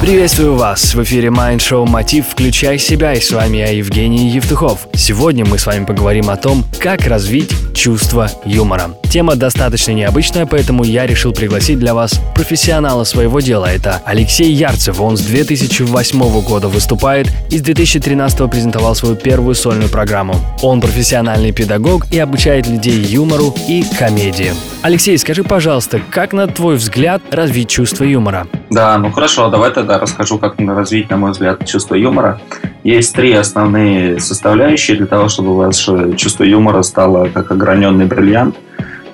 Приветствую вас! В эфире Майндшоу Мотив «Включай себя», и с вами я, Евгений Евтухов. Сегодня мы с вами поговорим о том, как развить чувство юмора. Тема достаточно необычная, поэтому я решил пригласить для вас профессионала своего дела. Это Алексей Ярцев. Он с 2008 года выступает и с 2013 презентовал свою первую сольную программу. Он профессиональный педагог и обучает людей юмору и комедии. Алексей, скажи, пожалуйста, как, на твой взгляд, развить чувство юмора? Да, хорошо, давай тогда расскажу, как развить, на мой взгляд, чувство юмора. Есть три основные составляющие для того, чтобы ваше чувство юмора стало как ограненный бриллиант.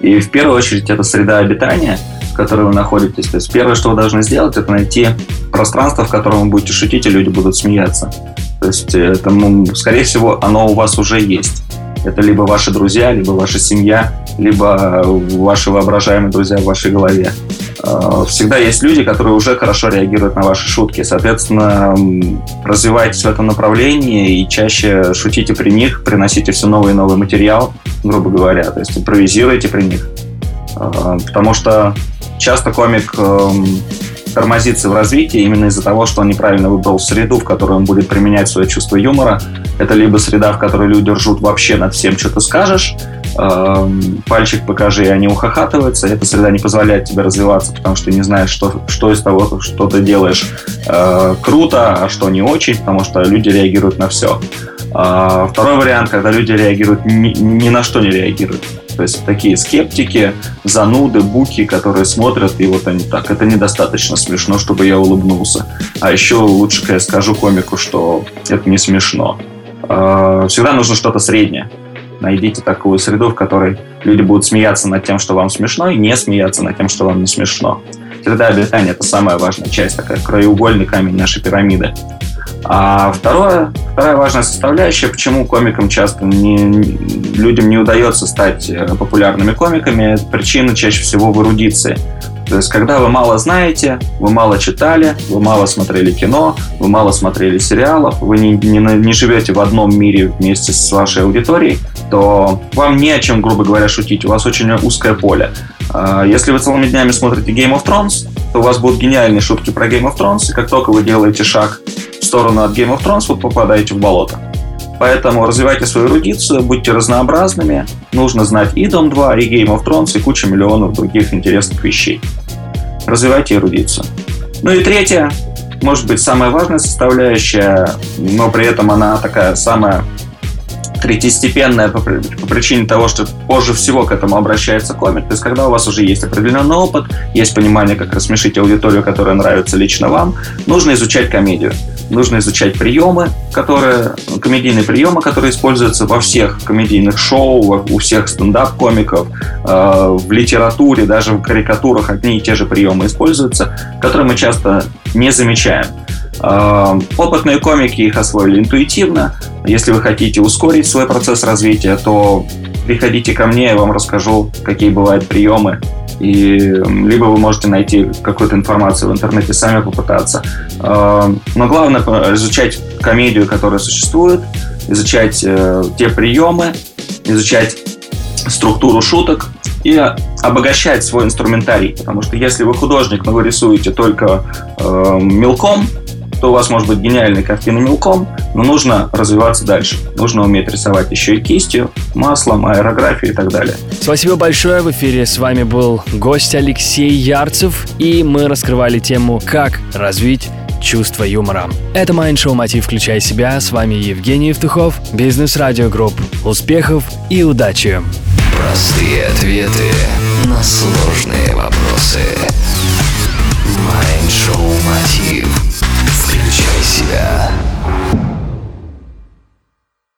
И в первую очередь это среда обитания, в которой вы находитесь. То есть первое, что вы должны сделать, это найти пространство, в котором вы будете шутить, и люди будут смеяться. То есть это, скорее всего, оно у вас уже есть. Это либо ваши друзья, либо ваша семья, либо ваши воображаемые друзья в вашей голове. Всегда есть люди, которые уже хорошо реагируют на ваши шутки. Соответственно, развивайтесь в этом направлении и чаще шутите при них, приносите все новый и новый материал, грубо говоря, то есть импровизируйте при них. Потому что часто комик тормозится в развитии именно из-за того, что он неправильно выбрал среду, в которой он будет применять свое чувство юмора. Это либо среда, в которой люди ржут вообще над всем, что ты скажешь, пальчик покажи, и они ухахатываются. Эта среда не позволяет тебе развиваться, потому что ты не знаешь, что из того, что ты делаешь, круто, а что не очень, потому что люди реагируют на все. Второй вариант, когда люди реагируют, ни на что не реагируют. То есть такие скептики, зануды, буки, которые смотрят, и вот они так. Это недостаточно смешно, чтобы я улыбнулся. А еще лучше, когда я скажу комику, что это не смешно. Всегда нужно что-то среднее. Найдите такую среду, в которой люди будут смеяться над тем, что вам смешно, и не смеяться над тем, что вам не смешно. Среда обитания – это самая важная часть, такая краеугольный камень нашей пирамиды. А вторая важная составляющая, почему комикам часто людям не удается стать популярными комиками, причина чаще всего в эрудиции. То есть, когда вы мало знаете, вы мало читали, вы мало смотрели кино, вы мало смотрели сериалов, вы не живете в одном мире вместе с вашей аудиторией, то вам не о чем, грубо говоря, шутить. У вас очень узкое поле. Если вы целыми днями смотрите Game of Thrones, то у вас будут гениальные шутки про Game of Thrones, и как только вы делаете шаг в сторону от Game of Thrones, вы попадаете в болото. Поэтому развивайте свою эрудицию, будьте разнообразными. Нужно знать и Дом-2, и Game of Thrones, и кучу миллионов других интересных вещей. Развивайте эрудицию. Ну и третья, может быть, самая важная составляющая, но при этом она такая самая третьестепенная по причине того, что позже всего к этому обращается комик. То есть, когда у вас уже есть определенный опыт, есть понимание, как рассмешить аудиторию, которая нравится лично вам, нужно изучать комедию. Нужно изучать комедийные приемы, которые используются во всех комедийных шоу, у всех стендап-комиков, в литературе, даже в карикатурах одни и те же приемы используются, которые мы часто не замечаем. Опытные комики их освоили интуитивно. Если вы хотите ускорить свой процесс развития, то приходите ко мне, я вам расскажу, какие бывают приемы. И либо вы можете найти какую-то информацию в интернете, сами попытаться. Но главное изучать комедию, которая существует, изучать те приемы, изучать структуру шуток и обогащать свой инструментарий. Потому что если вы художник, но вы рисуете только мелком, то у вас может быть гениальная картина мелком, но нужно развиваться дальше. Нужно уметь рисовать еще и кистью, маслом, аэрографией и так далее. Спасибо большое. В эфире с вами был гость Алексей Ярцев, и мы раскрывали тему «Как развить чувство юмора». Это Майндшоу Мотив «Включай себя». С вами Евгений Евтухов, Бизнес Радио Групп. Успехов и удачи! Простые ответы на сложные вопросы.